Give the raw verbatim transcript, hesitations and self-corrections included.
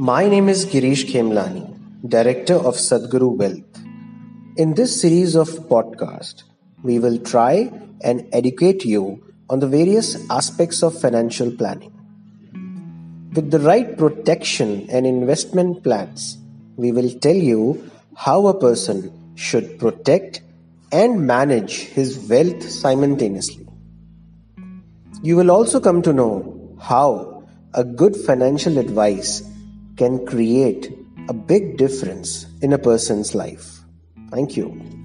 My name is Girish Khemlani, Director of Sadhguru Wealth. In this series of podcasts, we will try and educate you on the various aspects of financial planning. With the right protection and investment plans, we will tell you how a person should protect and manage his wealth simultaneously. You will also come to know how a good financial advice can create a big difference in a person's life. Thank you.